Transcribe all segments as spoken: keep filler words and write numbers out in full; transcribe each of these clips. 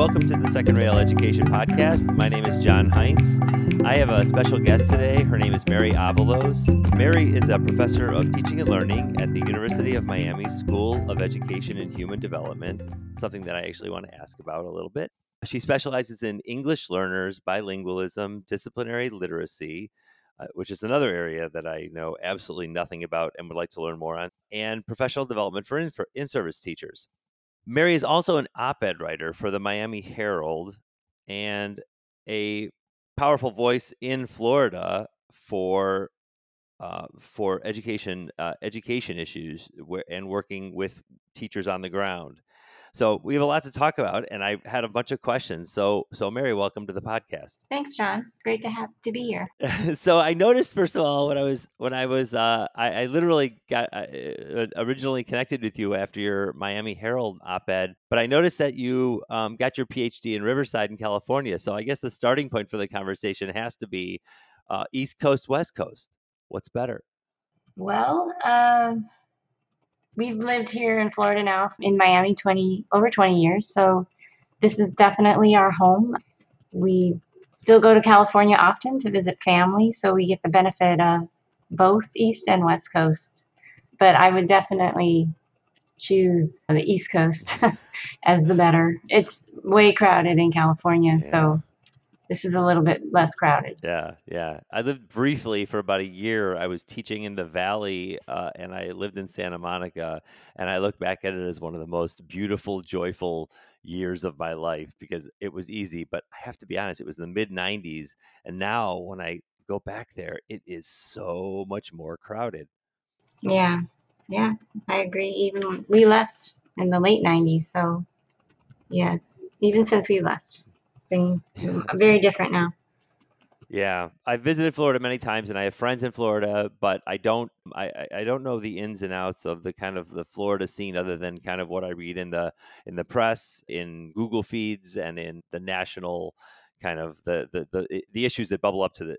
welcome to the Second Rail Education Podcast. My name is John Heinz. I have a special guest today. Her name is Mary Avalos. Mary is a professor of teaching and learning at the University of Miami School of Education and Human Development, something that I actually want to ask about a little bit. She specializes in English learners, bilingualism, disciplinary literacy, uh, which is another area that I know absolutely nothing about and would like to learn more on, and professional development for in- for in-service teachers. Mary is also an op-ed writer for the Miami Herald and a powerful voice in Florida for uh, for education uh, education issues where, and working with teachers on the ground. So we have a lot to talk about, and I had a bunch of questions. So, so Mary, welcome to the podcast. Thanks, John. Great to have to be here. So I noticed, first of all, when I was when I was, uh, I, I literally got uh, originally connected with you after your Miami Herald op-ed, but I noticed that you um, got your P H D in Riverside in California. So I guess the starting point for the conversation has to be uh, East Coast, West Coast. What's better? Well. Um... We've lived here in Florida now, in Miami, twenty over twenty years. So this is definitely our home. We still go to California often to visit family, so we get the benefit of both East and West Coast. But I would definitely choose the East Coast as the better. It's way crowded in California, yeah. So this is a little bit less crowded. Yeah, yeah. I lived briefly for about a year. I was teaching in the Valley, uh, and I lived in Santa Monica. And I look back at it as one of the most beautiful, joyful years of my life because it was easy. But I have to be honest, it was the mid nineties. And now when I go back there, it is so much more crowded. Yeah, yeah, I agree. Even we left in the late nineties. So, yeah, it's, even since we left. It's been very different now. Yeah, I've visited Florida many times, and I have friends in Florida, but I don't, I, I don't know the ins and outs of the kind of the Florida scene, other than kind of what I read in the in the press, in Google feeds, and in the national kind of the the the, the issues that bubble up to the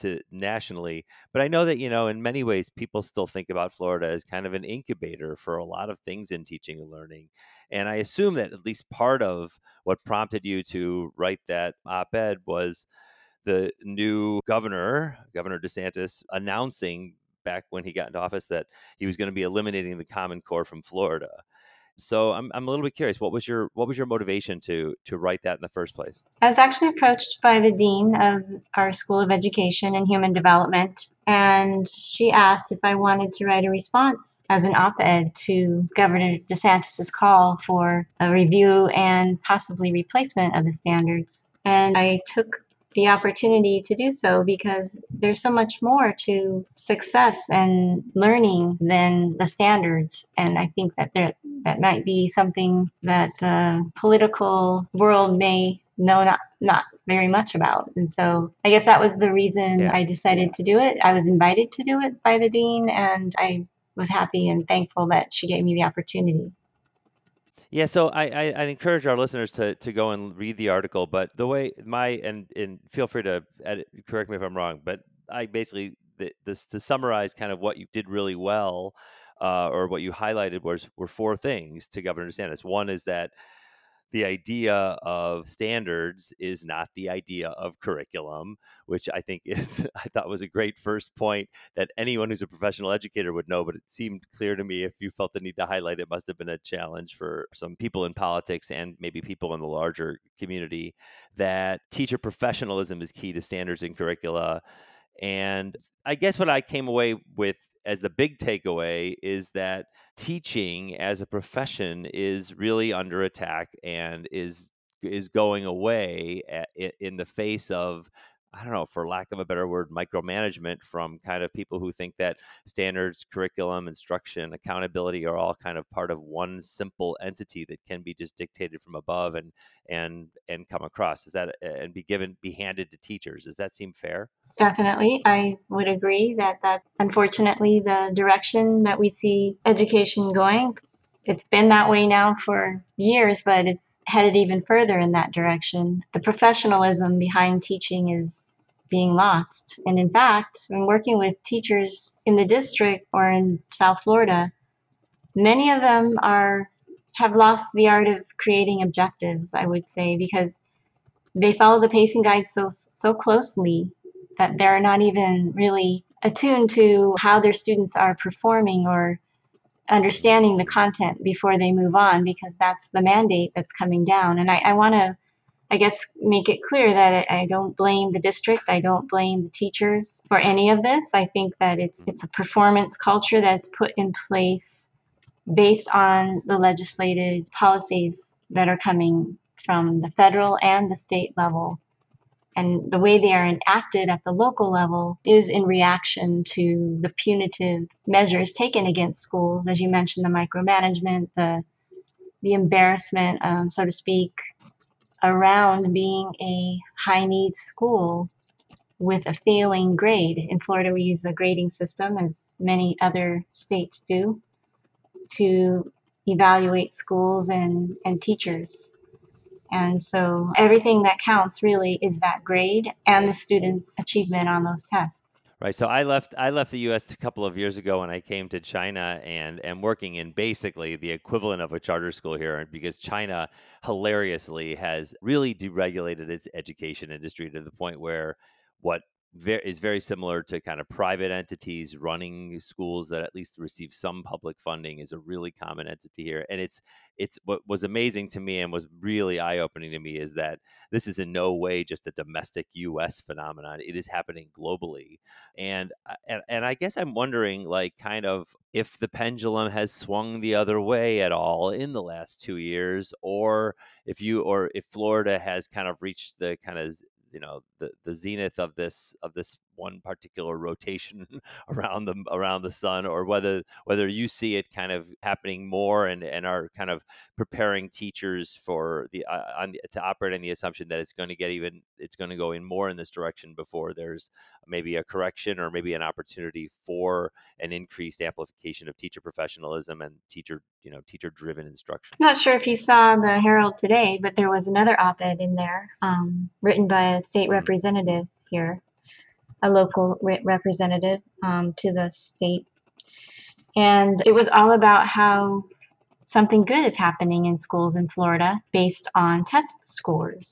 to nationally. But I know that, you know, in many ways, people still think about Florida as kind of an incubator for a lot of things in teaching and learning. And I assume that at least part of what prompted you to write that op-ed was the new governor, Governor DeSantis, announcing back when he got into office that he was going to be eliminating the Common Core from Florida. So I'm I'm a little bit curious, what was your what was your motivation to to write that in the first place? I was actually approached by the dean of our School of Education and Human Development, and she asked if I wanted to write a response as an op-ed to Governor DeSantis's call for a review and possibly replacement of the standards. And I took the opportunity to do so because there's so much more to success and learning than the standards. And I think that there, that might be something that the political world may know not, not very much about. And so I guess that was the reason yeah. I decided to do it. I was invited to do it by the dean, and I was happy and thankful that she gave me the opportunity. Yeah, so I, I, I encourage our listeners to, to go and read the article. But the way my and, and feel free to edit, correct me if I'm wrong, but I basically the, this to summarize kind of what you did really well, uh, or what you highlighted was were four things to Governor DeSantis. One is that the idea of standards is not the idea of curriculum, which I think is, I thought was a great first point that anyone who's a professional educator would know, but it seemed clear to me if you felt the need to highlight, it must have been a challenge for some people in politics and maybe people in the larger community, that teacher professionalism is key to standards and curricula. And I guess what I came away with as the big takeaway is that teaching as a profession is really under attack and is is going away at, in the face of, I don't know, for lack of a better word, micromanagement from kind of people who think that standards, curriculum, instruction, accountability are all kind of part of one simple entity that can be just dictated from above and and and come across. Is that and be given be handed to teachers? Does that seem fair? Definitely. I would agree that that's unfortunately the direction that we see education going. It's been that way now for years, but it's headed even further in that direction. The professionalism behind teaching is being lost. And in fact, when working with teachers in the district or in South Florida, many of them are have lost the art of creating objectives, I would say, because they follow the pacing guide so so closely that they're not even really attuned to how their students are performing or understanding the content before they move on, because that's the mandate that's coming down. And I, I want to, I guess, make it clear that I don't blame the district. I don't blame the teachers for any of this. I think that it's it's a performance culture that's put in place based on the legislated policies that are coming from the federal and the state level. And the way they are enacted at the local level is in reaction to the punitive measures taken against schools, as you mentioned, the micromanagement, the the embarrassment, um, so to speak, around being a high-needs school with a failing grade. In Florida, we use a grading system, as many other states do, to evaluate schools and, and teachers. And so everything that counts really is that grade and the student's achievement on those tests. Right. So I left I left the U S a couple of years ago and I came to China and am working in basically the equivalent of a charter school here, because China hilariously has really deregulated its education industry to the point where what Very, is very similar to kind of private entities running schools that at least receive some public funding is a really common entity here. And it's it's what was amazing to me and was really eye-opening to me is that this is in no way just a domestic U S phenomenon. It is happening globally. And and, and I guess I'm wondering, like, kind of if the pendulum has swung the other way at all in the last two years, or if you or if Florida has kind of reached the kind of you know, the, the zenith of this of this one particular rotation around the around the sun, or whether whether you see it kind of happening more and, and are kind of preparing teachers for the, uh, on the to operate on the assumption that it's going to get even it's going to go in more in this direction before there's maybe a correction or maybe an opportunity for an increased amplification of teacher professionalism and teacher you know teacher driven instruction. Not sure if you saw the Herald today, but there was another op-ed in there um, written by a state mm-hmm. representative here. a local re- representative um, to the state. And it was all about how something good is happening in schools in Florida based on test scores.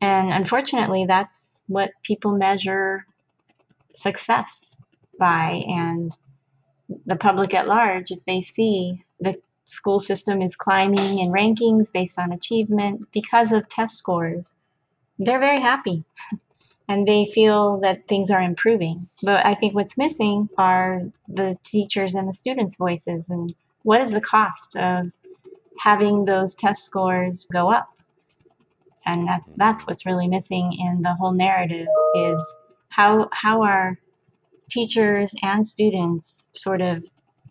And unfortunately, that's what people measure success by. And the public at large, if they see the school system is climbing in rankings based on achievement because of test scores, they're very happy. And they feel that things are improving. But I think what's missing are the teachers and the students' voices. And what is the cost of having those test scores go up? And that's that's what's really missing in the whole narrative, is how how are teachers and students sort of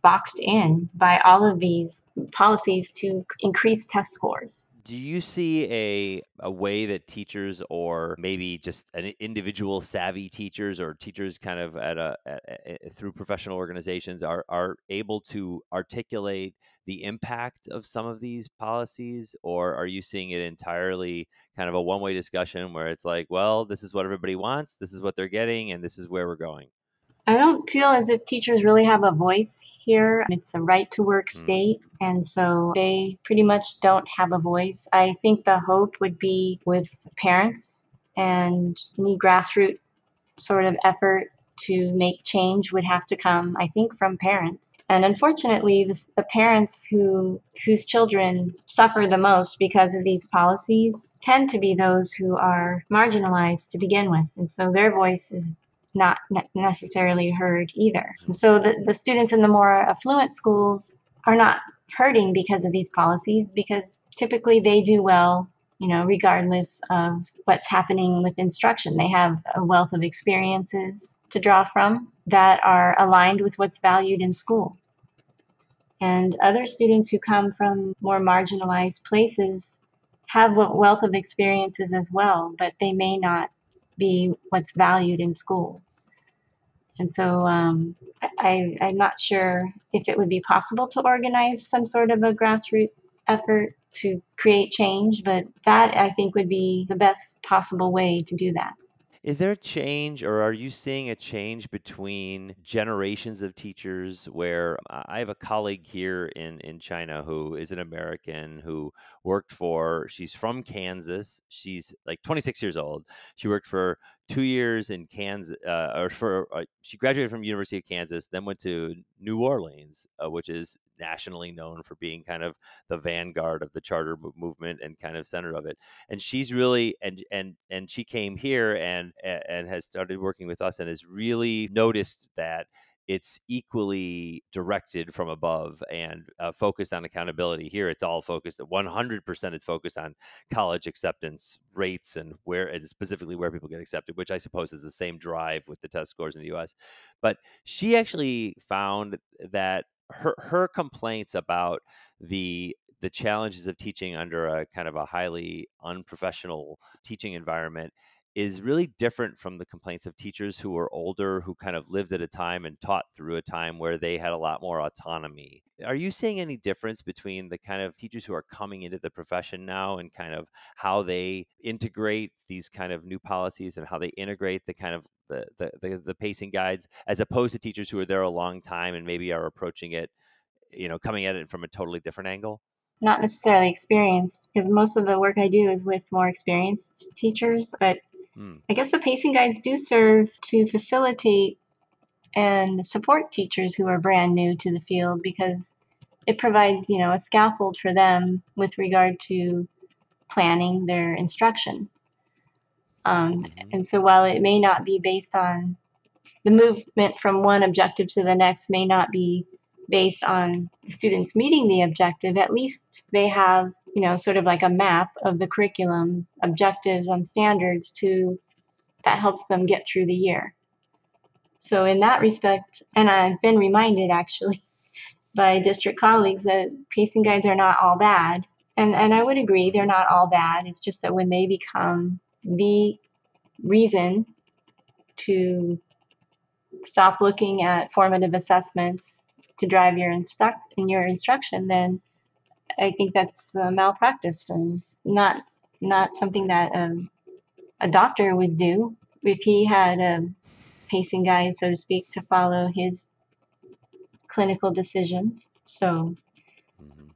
boxed in by all of these policies to increase test scores. Do you see a a way that teachers, or maybe just an individual savvy teachers or teachers kind of at a, at a through professional organizations are are able to articulate the impact of some of these policies, or are you seeing it entirely kind of a one-way discussion where it's like, well, this is what everybody wants, this is what they're getting, and this is where we're going? I don't feel as if teachers really have a voice here. It's a right-to-work state, and so they pretty much don't have a voice. I think the hope would be with parents, and any grassroots sort of effort to make change would have to come, I think, from parents. And unfortunately, this, the parents who whose children suffer the most because of these policies tend to be those who are marginalized to begin with, and so their voice is not necessarily heard either. So the, the students in the more affluent schools are not hurting because of these policies, because typically they do well, you know, regardless of what's happening with instruction. They have a wealth of experiences to draw from that are aligned with what's valued in school. And other students who come from more marginalized places have a wealth of experiences as well, but they may not be what's valued in school. And so um, I, I'm not sure if it would be possible to organize some sort of a grassroots effort to create change, but that I think would be the best possible way to do that. Is there a change, or are you seeing a change between generations of teachers where I have a colleague here in, in China who is an American who worked for, she's from Kansas. She's like twenty-six years old. She worked for two years in Kansas, uh, or for, uh, she graduated from University of Kansas, then went to New Orleans, uh, which is nationally known for being kind of the vanguard of the charter movement and kind of center of it. And she's really, and and and she came here and and has started working with us and has really noticed that it's equally directed from above and uh, focused on accountability. Here, it's all focused at one hundred percent. It's focused on college acceptance rates and where, and specifically where people get accepted, which I suppose is the same drive with the test scores in the U S. But she actually found that her her complaints about the the challenges of teaching under a kind of a highly unprofessional teaching environment is really different from the complaints of teachers who were older, who kind of lived at a time and taught through a time where they had a lot more autonomy. Are you seeing any difference between the kind of teachers who are coming into the profession now and kind of how they integrate these kind of new policies and how they integrate the kind of the the the, the pacing guides, as opposed to teachers who are there a long time and maybe are approaching it, you know, coming at it from a totally different angle? Not necessarily experienced, because most of the work I do is with more experienced teachers, but mm. I guess the pacing guides do serve to facilitate and support teachers who are brand new to the field, because it provides, you know, a scaffold for them with regard to planning their instruction. Um, mm-hmm. And so while it may not be based on the movement from one objective to the next, may not be based on students meeting the objective, at least they have, you know, sort of like a map of the curriculum, objectives and standards to that helps them get through the year. So in that respect, and I've been reminded actually by district colleagues that pacing guides are not all bad. And and I would agree, they're not all bad. It's just that when they become the reason to stop looking at formative assessments to drive your instru- in your instruction, then I think that's uh, malpractice and not not something that um, a doctor would do if he had a pacing guide, so to speak, to follow his clinical decisions. So mm-hmm.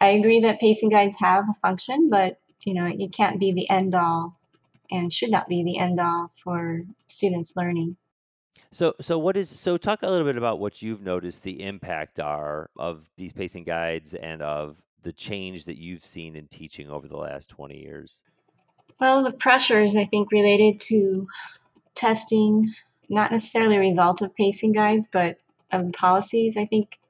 I agree that pacing guides have a function, but you know it can't be the end all and should not be the end all for students learning. So so what is so talk a little bit about what you've noticed the impact are of these pacing guides and of the change that you've seen in teaching over the last twenty years. Well, the pressures, I think, related to testing, not necessarily a result of pacing guides, but of policies. I think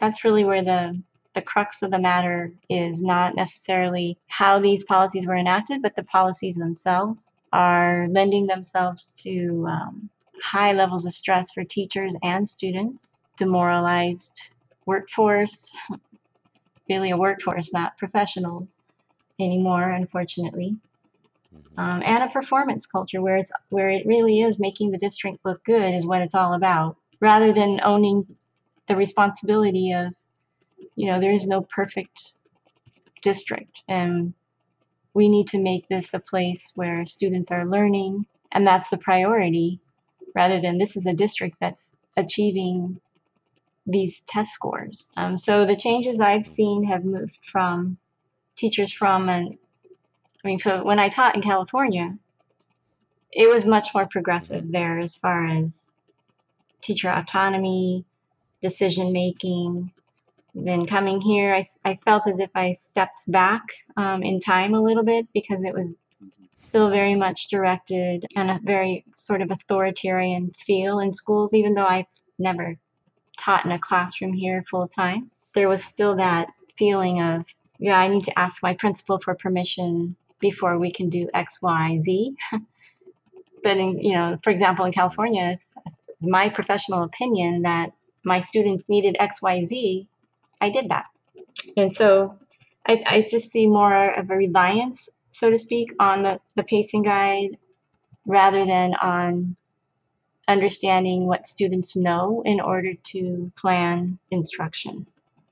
that's really where the the crux of the matter is, not necessarily how these policies were enacted, but the policies themselves are lending themselves to um, high levels of stress for teachers and students, demoralized workforce, really a workforce, not professionals anymore, unfortunately, um, and a performance culture where it's where it really is making the district look good is what it's all about, rather than owning the responsibility of, you know, there is no perfect district, and we need to make this a place where students are learning, and that's the priority, rather than this is a district that's achieving these test scores. Um, so the changes I've seen have moved from teachers from, an, I mean, for when I taught in California, it was much more progressive there as far as teacher autonomy, decision-making. Then coming here, I, I felt as if I stepped back um, in time a little bit, because it was still very much directed and a very sort of authoritarian feel in schools, even though I've never taught in a classroom here full time. There was still that feeling of, yeah, I need to ask my principal for permission before we can do X, Y, Z. But in, you know, for example, in California, it's my professional opinion that my students needed X, Y, Z. I did that. And so I, I just see more of a reliance, so to speak, on the, the pacing guide, rather than on understanding what students know in order to plan instruction.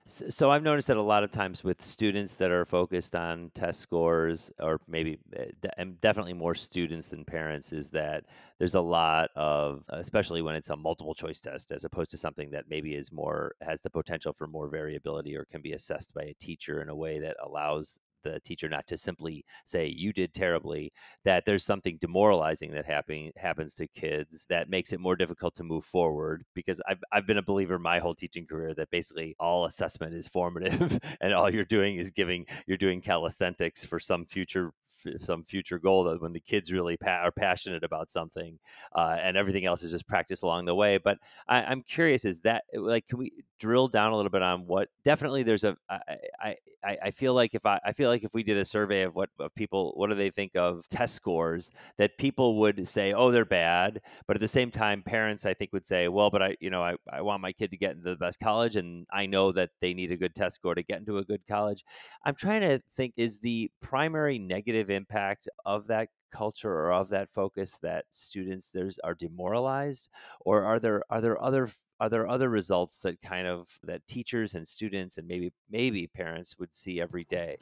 So, so I've noticed that a lot of times with students that are focused on test scores, or maybe uh, de- and definitely more students than parents, is that there's a lot of, especially when it's a multiple choice test as opposed to something that maybe is more, has the potential for more variability or can be assessed by a teacher in a way that allows the teacher not to simply say you did terribly, that there's something demoralizing that happening happens to kids that makes it more difficult to move forward. Because I've I've been a believer my whole teaching career that basically all assessment is formative and all you're doing is giving you're doing calisthenics for some future some future goal, that when the kids really pa- are passionate about something, uh, and everything else is just practice along the way. But I, I'm curious, is that, like, can we drill down a little bit on what, definitely there's a, I, I, I feel like if I, I feel like if we did a survey of what of people, what do they think of test scores, that people would say, oh, they're bad. But at the same time, parents, I think, would say, well, but I, you know, I, I want my kid to get into the best college, and I know that they need a good test score to get into a good college. I'm trying to think, is the primary negative impact of that culture or of that focus that students there's are demoralized, or are there are there other are there other results that kind of that teachers and students and maybe maybe parents would see every day?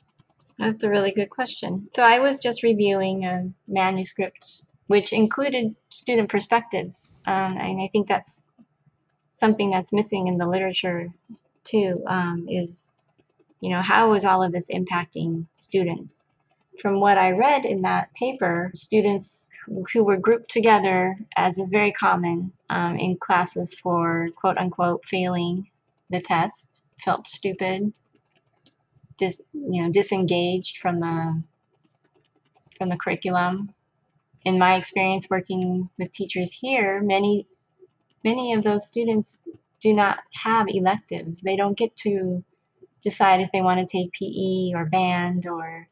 That's a really good question. So I was just reviewing a manuscript which included student perspectives, um, and I think that's something that's missing in the literature too. Um, is you know how is all of this impacting students? From what I read in that paper, students who were grouped together, as is very common um, in classes for quote unquote failing the test, felt stupid, dis, you know, disengaged from the from the curriculum. In my experience working with teachers here, many many of those students do not have electives. They don't get to decide if they want to take P E or band or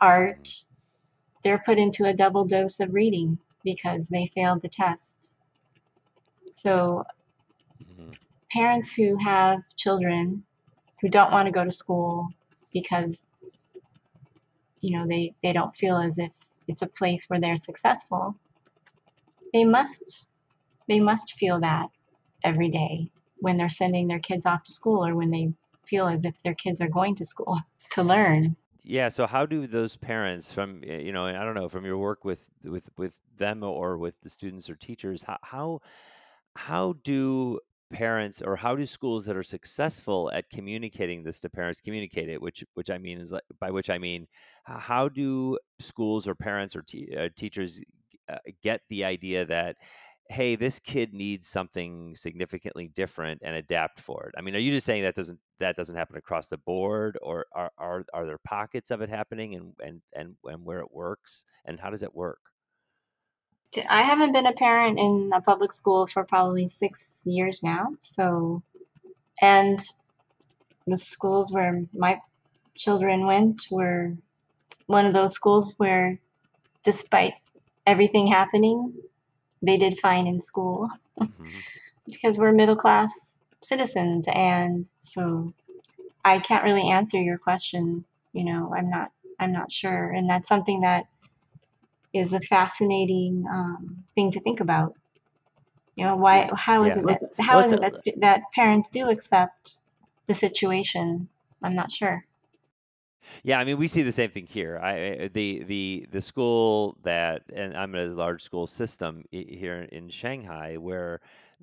art. They're put into a double dose of reading because they failed the test. So mm-hmm. Parents who have children who don't want to go to school because, you know, they, they don't feel as if it's a place where they're successful, they must they must feel that every day when they're sending their kids off to school, or when they feel as if their kids are going to school to learn. Yeah. So how do those parents from, you know, I don't know, from your work with, with, with them or with the students or teachers, how, how, how do parents, or how do schools that are successful at communicating this to parents communicate it, which, which I mean is like, by which I mean, how do schools or parents or te- uh, teachers uh, get the idea that, hey, this kid needs something significantly different, and adapt for it? I mean, are you just saying that doesn't that doesn't happen across the board, or are are, are there pockets of it happening, and, and, and, and where it works, and how does it work? I haven't been a parent in a public school for probably six years now. So, and the schools where my children went were one of those schools where, despite everything happening, they did fine in school mm-hmm. because we're middle class citizens. And so I can't really answer your question. You know, I'm not, I'm not sure. And that's something that is a fascinating um, thing to think about. You know, why, how yeah. is it that, how What's is it that, stu- that parents do accept the situation? I'm not sure. Yeah, I mean, we see the same thing here. I the the the school that, and I'm in a large school system here in Shanghai, where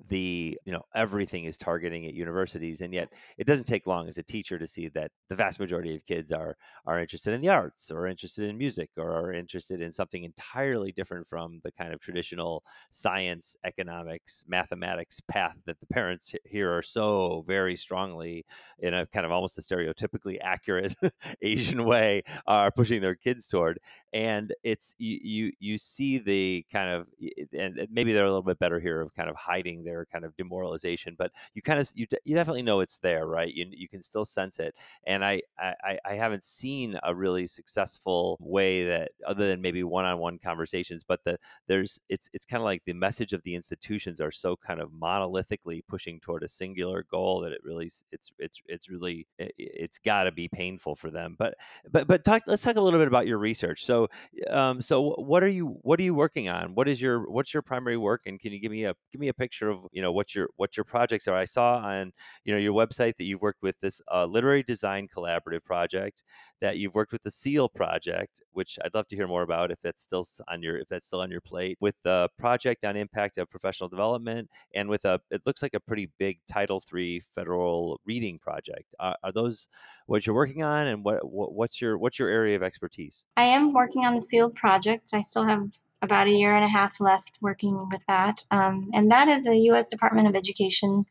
the you know everything is targeting at universities, and yet it doesn't take long as a teacher to see that the vast majority of kids are are interested in the arts, or interested in music, or are interested in something entirely different from the kind of traditional science, economics, mathematics path that the parents here are so very strongly, in a kind of almost a stereotypically accurate Asian way, are pushing their kids toward. And it's you you, you see the kind of, and maybe they're a little bit better here of kind of hiding their Their kind of demoralization, but you kind of you, you definitely know it's there, right? You you can still sense it, and I, I I haven't seen a really successful way that, other than maybe one-on-one conversations, but the there's it's it's kind of like the message of the institutions are so kind of monolithically pushing toward a singular goal that it really it's it's it's really it, it's got to be painful for them. But but but talk let's talk a little bit about your research. So um so what are you what are you working on? What is your what's your primary work, and can you give me a give me a picture sort of, you know, what your what your projects are. I saw on, you know, your website that you've worked with this uh, literary design collaborative project, that you've worked with the SEAL project, which I'd love to hear more about if that's still on your if that's still on your plate, with the project on impact of professional development, and with a it looks like a pretty big Title three federal reading project. Are, are those what you're working on, and what, what what's your what's your area of expertise? I am working on the SEAL project. I still have about a year and a half left working with that. Um, and that is a U S Department of Education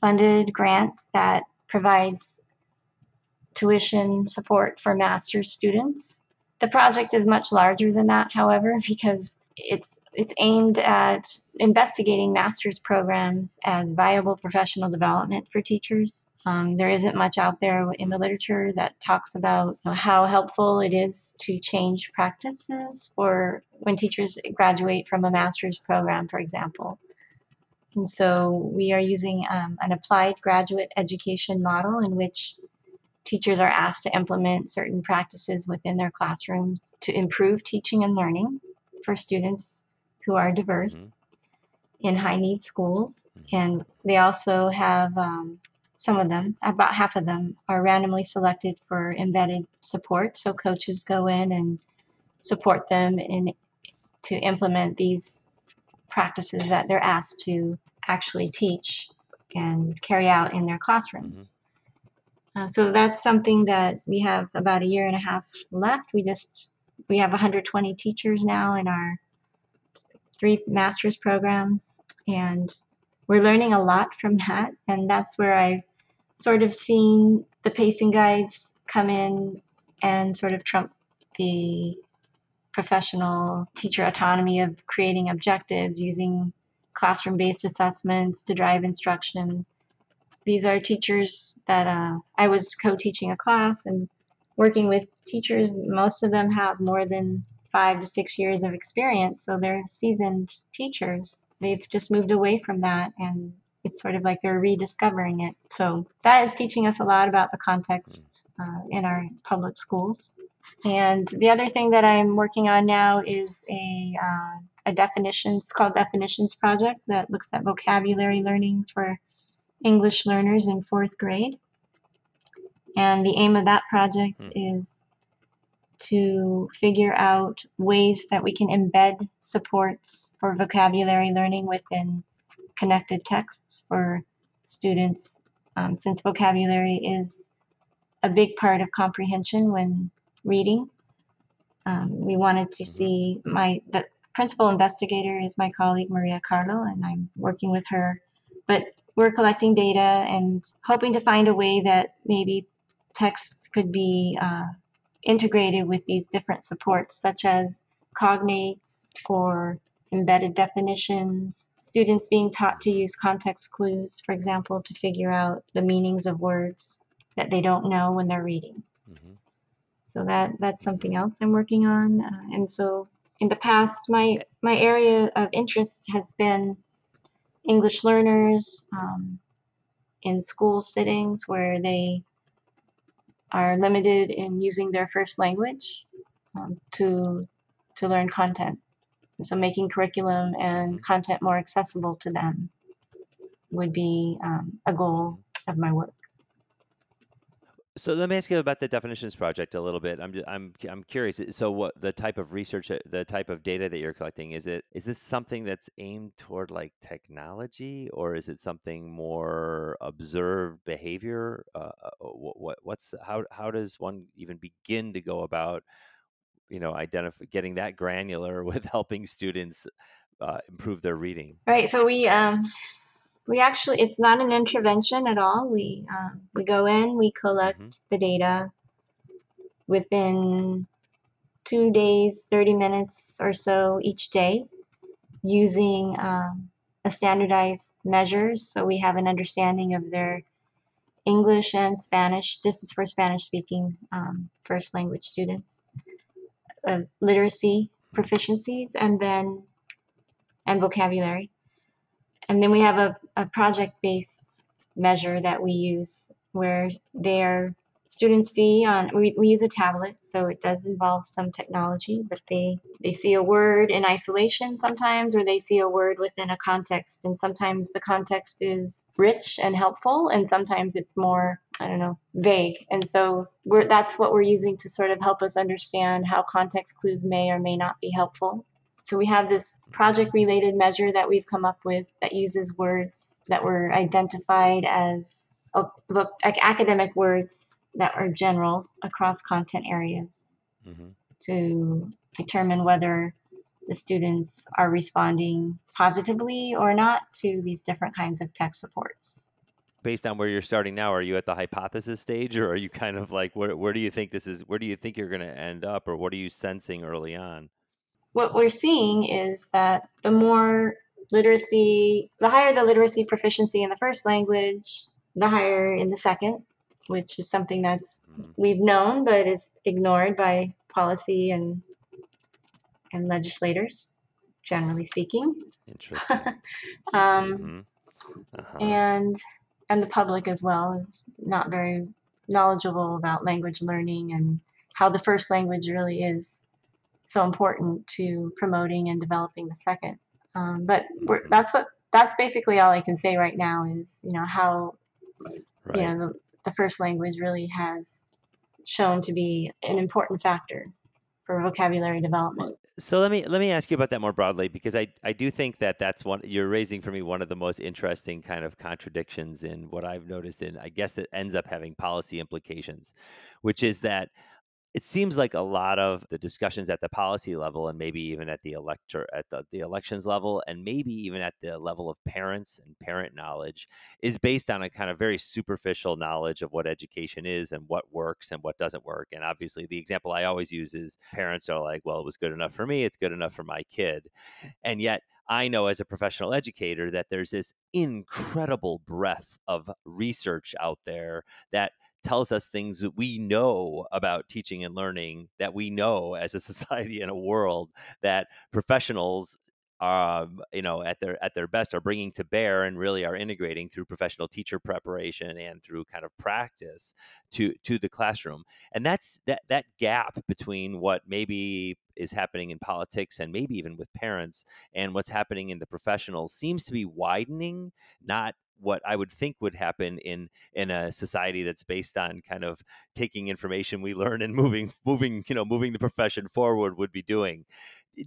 funded grant that provides tuition support for master's students. The project is much larger than that, however, because it's it's aimed at investigating master's programs as viable professional development for teachers. Um, there isn't much out there in the literature that talks about how helpful it is to change practices for when teachers graduate from a master's program, for example. And so we are using um, an applied graduate education model in which teachers are asked to implement certain practices within their classrooms to improve teaching and learning for students who are diverse mm-hmm. in high-need schools. Mm-hmm. And they also have, um, some of them, about half of them, are randomly selected for embedded support. So coaches go in and support them in to implement these practices that they're asked to actually teach and carry out in their classrooms. Mm-hmm. Uh, so that's something that we have about a year and a half left. We just, we have one hundred twenty teachers now in our three master's programs, and we're learning a lot from that. And that's where I've sort of seen the pacing guides come in and sort of trump the professional teacher autonomy of creating objectives, using classroom-based assessments to drive instruction. These are teachers that uh, I was co-teaching a class and working with teachers. Most of them have more than five to six years of experience, so they're seasoned teachers. They've just moved away from that, and it's sort of like they're rediscovering it. So that is teaching us a lot about the context uh, in our public schools. And the other thing that I'm working on now is a, uh, a definitions, it's called Definitions Project, that looks at vocabulary learning for English learners in fourth grade. And the aim of that project mm. is to figure out ways that we can embed supports for vocabulary learning within connected texts for students, um, since vocabulary is a big part of comprehension when reading. Um, we wanted to see my, the principal investigator is my colleague Maria Carlo, and I'm working with her, but we're collecting data and hoping to find a way that maybe texts could be uh, integrated with these different supports, such as cognates or embedded definitions, students being taught to use context clues, for example, to figure out the meanings of words that they don't know when they're reading. Mm-hmm. So that that's something else I'm working on. Uh, and so in the past, my my area of interest has been English learners um, in school settings where they are limited in using their first language um, to to learn content. And so making curriculum and content more accessible to them would be um, a goal of my work. So let me ask you about the Definitions Project a little bit. I'm just, I'm I'm curious. So what the type of research, the type of data that you're collecting, is it is this something that's aimed toward like technology, or is it something more observed behavior? Uh, what what's how how does one even begin to go about, you know, identify getting that granular with helping students uh, improve their reading? Right. So we. Um... We actually, it's not an intervention at all. We um, we go in, we collect mm-hmm. the data within two days, thirty minutes or so each day, using um, a standardized measures. So we have an understanding of their English and Spanish. This is for Spanish-speaking um, first language students, uh, literacy proficiencies, and then and vocabulary. And then we have a, a project-based measure that we use where they're students see on, we, we use a tablet, so it does involve some technology, but they, they see a word in isolation sometimes, or they see a word within a context. And sometimes the context is rich and helpful, and sometimes it's more, I don't know, vague. And so we're, that's what we're using to sort of help us understand how context clues may or may not be helpful. So we have this project-related measure that we've come up with that uses words that were identified as uh, academic words that are general across content areas mm-hmm. to determine whether the students are responding positively or not to these different kinds of text supports. Based on where you're starting now, are you at the hypothesis stage, or are you kind of like, where, where do you think this is, where do you think you're going to end up, or what are you sensing early on? What we're seeing is that the more literacy, the higher the literacy proficiency in the first language, the higher in the second, which is something that's we've known but is ignored by policy and and legislators, generally speaking. Interesting. um, mm-hmm. uh-huh. And and the public as well is not very knowledgeable about language learning and how the first language really is so important to promoting and developing the second. Um, but we're, that's what that's basically all I can say right now is, you know, how right. you know the, the first language really has shown to be an important factor for vocabulary development. So let me let me ask you about that more broadly, because I, I do think that that's one you're raising for me, one of the most interesting kind of contradictions in what I've noticed, and I guess that ends up having policy implications, which is that it seems like a lot of the discussions at the policy level, and maybe even at the elector at the, the elections level, and maybe even at the level of parents and parent knowledge, is based on a kind of very superficial knowledge of what education is and what works and what doesn't work. And obviously, the example I always use is parents are like, well, it was good enough for me, it's good enough for my kid. And yet, I know as a professional educator that there's this incredible breadth of research out there that tells us things that we know about teaching and learning, that we know as a society and a world that professionals are, you know, at their at their best are bringing to bear and really are integrating through professional teacher preparation and through kind of practice to to the classroom. And that's that that gap between what maybe is happening in politics and maybe even with parents and what's happening in the professionals seems to be widening, not what I would think would happen in in a society that's based on kind of taking information we learn and moving moving you know moving the profession forward would be doing.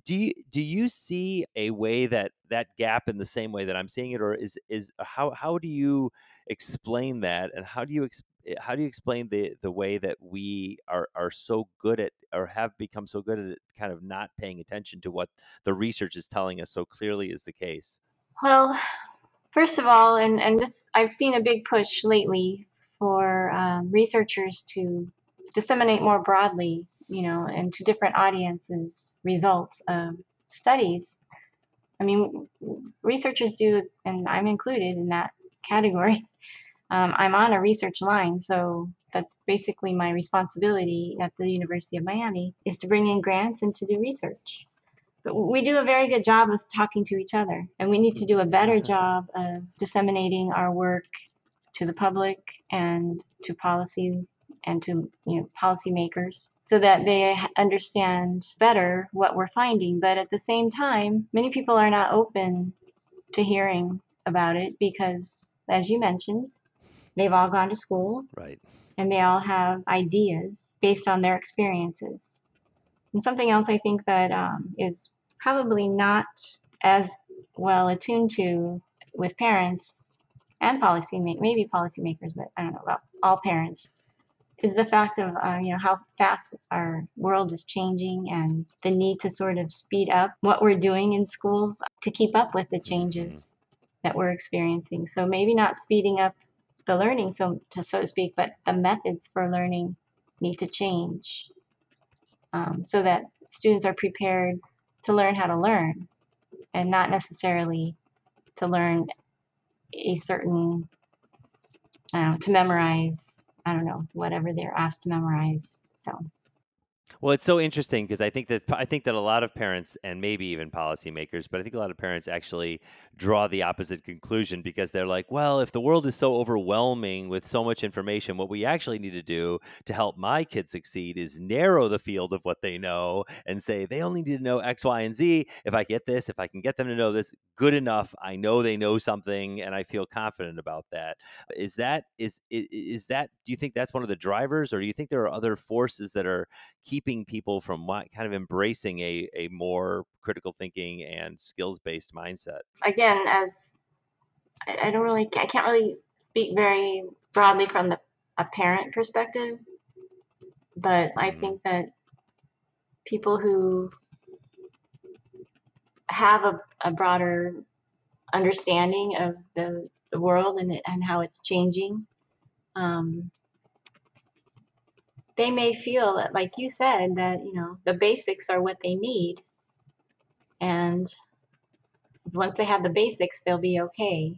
Do you do you see a way that that gap in the same way that I'm seeing it, or is is how how do you explain that, and how do you how do you explain the the way that we are are so good at or have become so good at kind of not paying attention to what the research is telling us so clearly is the case? Well, first of all, and, and this, I've seen a big push lately for um, researchers to disseminate more broadly, you know, and to different audiences, results of studies. I mean, researchers do, and I'm included in that category. Um, I'm on a research line, so that's basically my responsibility at the University of Miami, is to bring in grants and to do research. But we do a very good job of talking to each other, and we need to do a better job of disseminating our work to the public and to policy and to you know policymakers, so that they understand better what we're finding. But at the same time, many people are not open to hearing about it because, as you mentioned, they've all gone to school, right? And they all have ideas based on their experiences. And something else I think that um, is probably not as well attuned to with parents and policymakers, maybe policymakers, but I don't know about all parents, is the fact of uh, you know how fast our world is changing and the need to sort of speed up what we're doing in schools to keep up with the changes that we're experiencing. So maybe not speeding up the learning, so to so to speak, but the methods for learning need to change. Um, so that students are prepared to learn how to learn and not necessarily to learn a certain, I don't know, to memorize, I don't know, whatever they're asked to memorize. So, Well, it's so interesting because I think that I think that a lot of parents and maybe even policymakers, but I think a lot of parents actually draw the opposite conclusion because they're like, well, if the world is so overwhelming with so much information, what we actually need to do to help my kids succeed is narrow the field of what they know and say they only need to know X, Y, and Z. If I get this, if I can get them to know this, good enough. I know they know something and I feel confident about that. Is that is is that do you think that's one of the drivers, or do you think there are other forces that are keeping people from kind of embracing a, a more critical thinking and skills-based mindset? Again, as I, I don't really, I can't really speak very broadly from the, a parent perspective, but I mm-hmm. think that people who have a, a broader understanding of the, the world and, and how it's changing, um, they may feel that, like you said, that, you know, the basics are what they need. And once they have the basics, they'll be okay.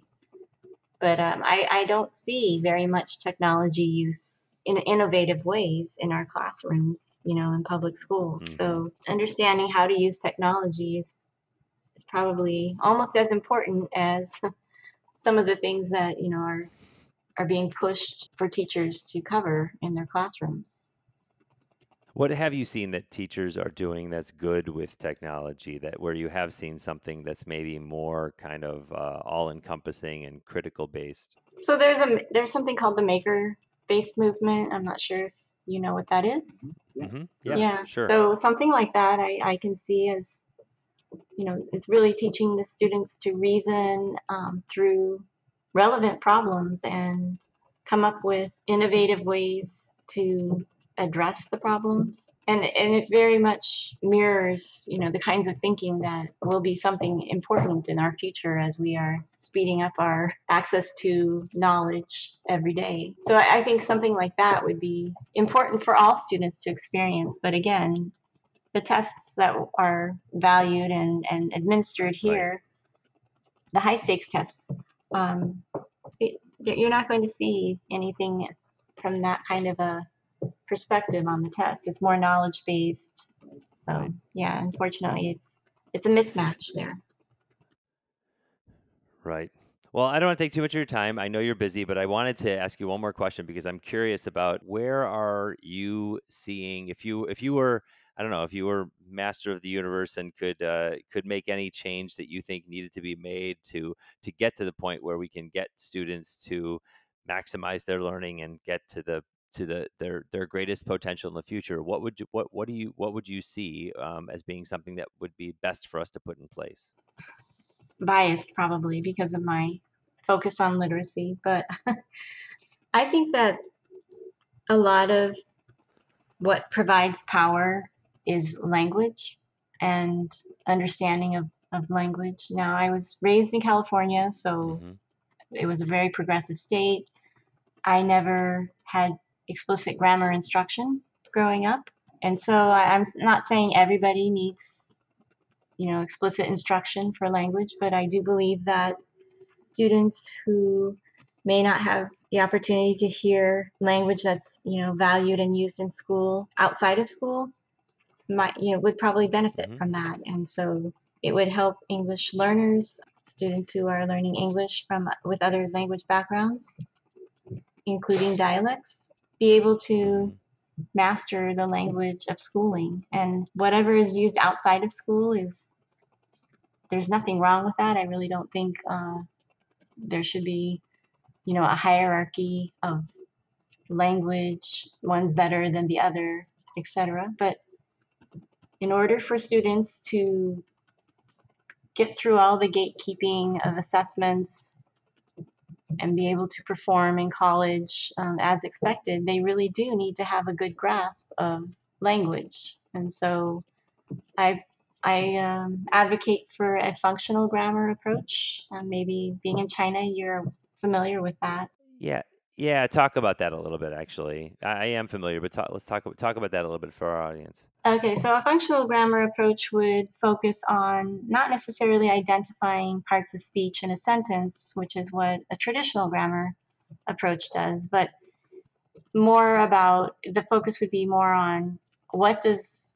But um, I, I don't see very much technology use in innovative ways in our classrooms, you know, in public schools. Mm-hmm. So understanding how to use technology is, is probably almost as important as some of the things that, you know, are are being pushed for teachers to cover in their classrooms. What have you seen that teachers are doing that's good with technology, that where you have seen something that's maybe more kind of uh, all-encompassing and critical-based? So there's a there's something called the maker-based movement. I'm not sure if you know what that is. Mm-hmm. Yeah, yeah, sure. So something like that I, I can see as, you know, it's really teaching the students to reason um, through relevant problems and come up with innovative ways to address the problems. And and it very much mirrors, you know, the kinds of thinking that will be something important in our future as we are speeding up our access to knowledge every day. So I, I think something like that would be important for all students to experience. But again, the tests that are valued and, and administered here, right, the high stakes tests, Um, it, you're not going to see anything from that kind of a perspective on the test. It's more knowledge based. So yeah, unfortunately, it's it's a mismatch there. Right. Well, I don't want to take too much of your time. I know you're busy, but I wanted to ask you one more question because I'm curious about where are you seeing, if you if you were, I don't know, if you were master of the universe and could uh, could make any change that you think needed to be made to to get to the point where we can get students to maximize their learning and get to the to the their their greatest potential in the future, what would you, what what do you what would you see um, as being something that would be best for us to put in place? Biased probably because of my focus on literacy, but I think that a lot of what provides power is language and understanding of, of language. Now, I was raised in California, so mm-hmm. it was a very progressive state. I never had explicit grammar instruction growing up. And so I, I'm not saying everybody needs, you know, explicit instruction for language, but I do believe that students who may not have the opportunity to hear language that's, you know, valued and used in school, outside of school, might, you know, would probably benefit mm-hmm. from that. And so it would help English learners, students who are learning English from with other language backgrounds, including dialects, be able to master the language of schooling. And whatever is used outside of school is, there's nothing wrong with that. I really don't think uh, there should be, you know, a hierarchy of language, one's better than the other, et cetera. But in order for students to get through all the gatekeeping of assessments and be able to perform in college um, as expected, they really do need to have a good grasp of language. And so I I um, advocate for a functional grammar approach. Um, maybe being in China, you're familiar with that. Yeah. Yeah. Talk about that a little bit, actually. I am familiar, but talk, let's talk, talk about that a little bit for our audience. Okay. So a functional grammar approach would focus on not necessarily identifying parts of speech in a sentence, which is what a traditional grammar approach does, but more about the focus would be more on what does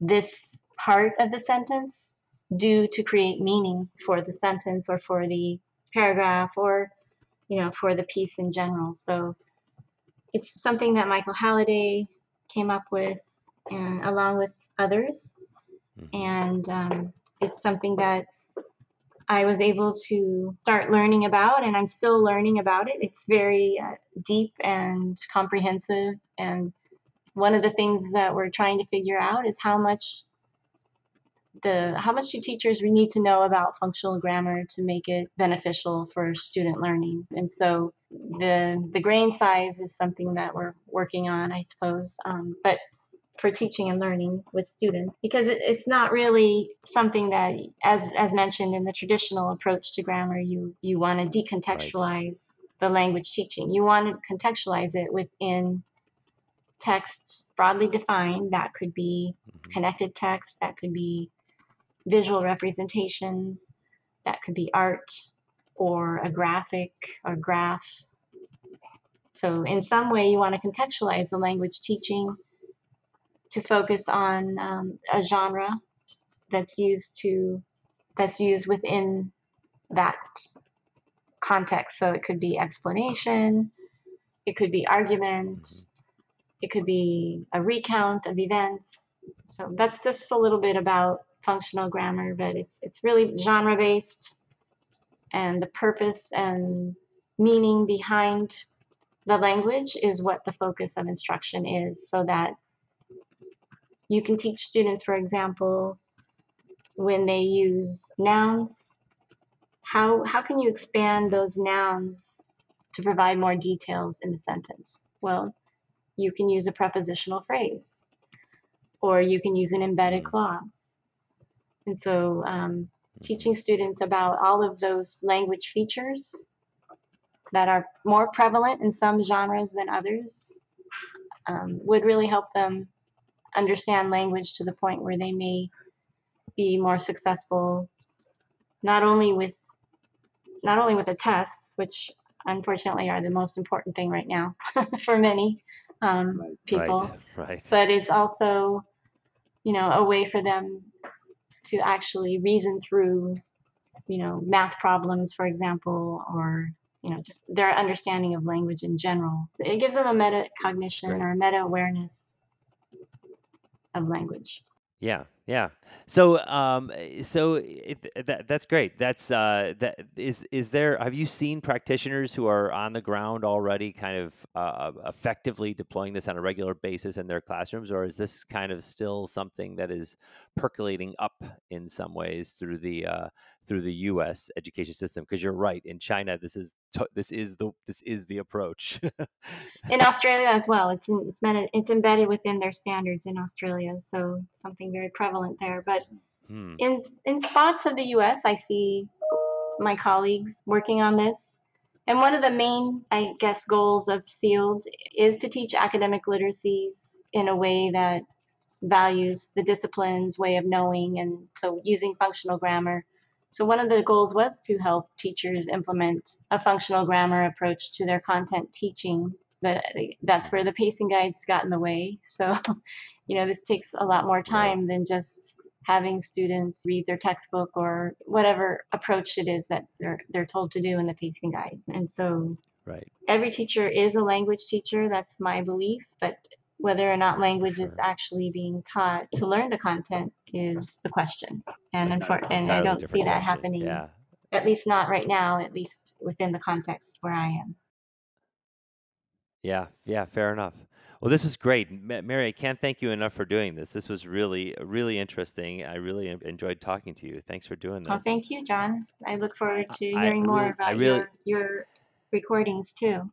this part of the sentence do to create meaning for the sentence or for the paragraph or, you know, for the piece in general. So it's something that Michael Halliday came up with, and along with others. And um, it's something that I was able to start learning about, and I'm still learning about it. It's very uh, deep and comprehensive. And one of the things that we're trying to figure out is how much the how much do teachers need to know about functional grammar to make it beneficial for student learning. And so the the grain size is something that we're working on, I suppose. Um, but for teaching and learning with students, because it, it's not really something that, as as mentioned in the traditional approach to grammar, you you want to decontextualize right. the language teaching. You want to contextualize it within texts broadly defined. That could be mm-hmm. connected text, that could be visual representations, that could be art or a graphic or graph. So in some way you want to contextualize the language teaching to focus on um, a genre that's used to that's used within that context. So it could be explanation, it could be argument, it could be a recount of events. So that's just a little bit about functional grammar, but it's it's really genre based, and the purpose and meaning behind the language is what the focus of instruction is, so that you can teach students, for example, when they use nouns, how, how can you expand those nouns to provide more details in the sentence? Well, you can use a prepositional phrase, or you can use an embedded clause. And so um, teaching students about all of those language features that are more prevalent in some genres than others um, would really help them understand language to the point where they may be more successful, not only with not only with the tests, which unfortunately are the most important thing right now for many um, right. people, right. Right. but it's also, you know, a way for them to actually reason through, you know, math problems, for example, or, you know, just their understanding of language in general. It gives them a metacognition right. or a meta-awareness of language. Yeah, yeah. So, um, so it, that that's great. That's uh, that is is there. Have you seen practitioners who are on the ground already, kind of uh, effectively deploying this on a regular basis in their classrooms, or is this kind of still something that is percolating up in some ways through the uh, through the U S education system? Because you're right, in China, this is to- this is the this is the approach. In Australia as well, it's in, it's meant, it's embedded within their standards in Australia, so something very prevalent there. But hmm. in in spots of the U S, I see my colleagues working on this. And one of the main, I guess, goals of SEALED is to teach academic literacies in a way that values the discipline's way of knowing, and so using functional grammar. So one of the goals was to help teachers implement a functional grammar approach to their content teaching, but that's where the pacing guides got in the way. So, you know, this takes a lot more time than just having students read their textbook or whatever approach it is that they're they're told to do in the pacing guide. And so right. every teacher is a language teacher, that's my belief, but whether or not language sure. is actually being taught to learn the content is the question. And, unfor- and I don't see that question. happening, yeah. at least not right now, at least within the context where I am. Yeah, yeah, fair enough. Well, this was great. Mary, I can't thank you enough for doing this. This was really, really interesting. I really enjoyed talking to you. Thanks for doing this. Oh, thank you, John. I look forward to hearing I, I really, more about really, your, your recordings, too.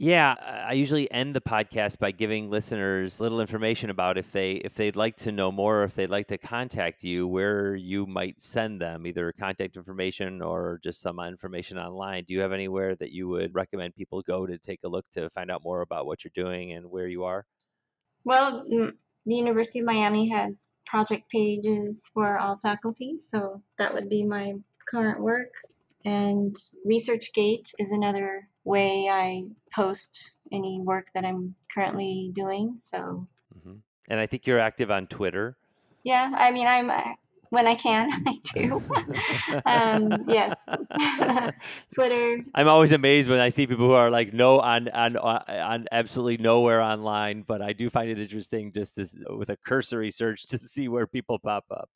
Yeah, I usually end the podcast by giving listeners little information about if they if they'd like to know more, or if they'd like to contact you, where you might send them, either contact information or just some information online. Do you have anywhere that you would recommend people go to take a look to find out more about what you're doing and where you are? Well, the University of Miami has project pages for all faculty, so that would be my current work. And ResearchGate is another way I post any work that I'm currently doing. So mm-hmm. And I think you're active on Twitter. Yeah, I mean, I'm when I can, I do. um, yes, Twitter. I'm always amazed when I see people who are like no on on on absolutely nowhere online, but I do find it interesting just to, with a cursory search to see where people pop up.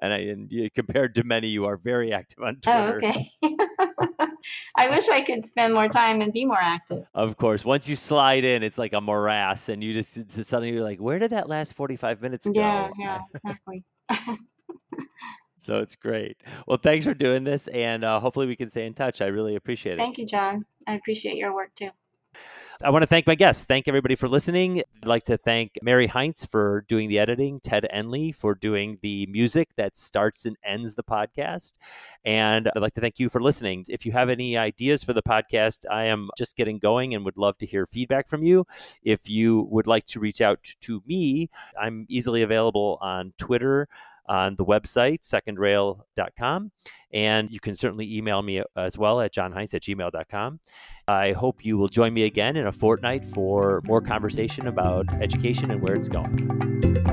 And I and you, compared to many, you are very active on Twitter. Oh, okay. I wish I could spend more time and be more active. Of course. Once you slide in, it's like a morass and you just suddenly you're like, where did that last forty-five minutes go? Yeah, yeah, exactly. So it's great. Well, thanks for doing this. And uh, hopefully we can stay in touch. I really appreciate it. Thank you, John. I appreciate your work too. I want to thank my guests. Thank everybody for listening. I'd like to thank Mary Heinz for doing the editing, Ted Enley for doing the music that starts and ends the podcast. And I'd like to thank you for listening. If you have any ideas for the podcast, I am just getting going and would love to hear feedback from you. If you would like to reach out to me, I'm easily available on Twitter, on the website, second rail dot com. And you can certainly email me as well at john heinz at gmail dot com. I hope you will join me again in a fortnight for more conversation about education and where it's going.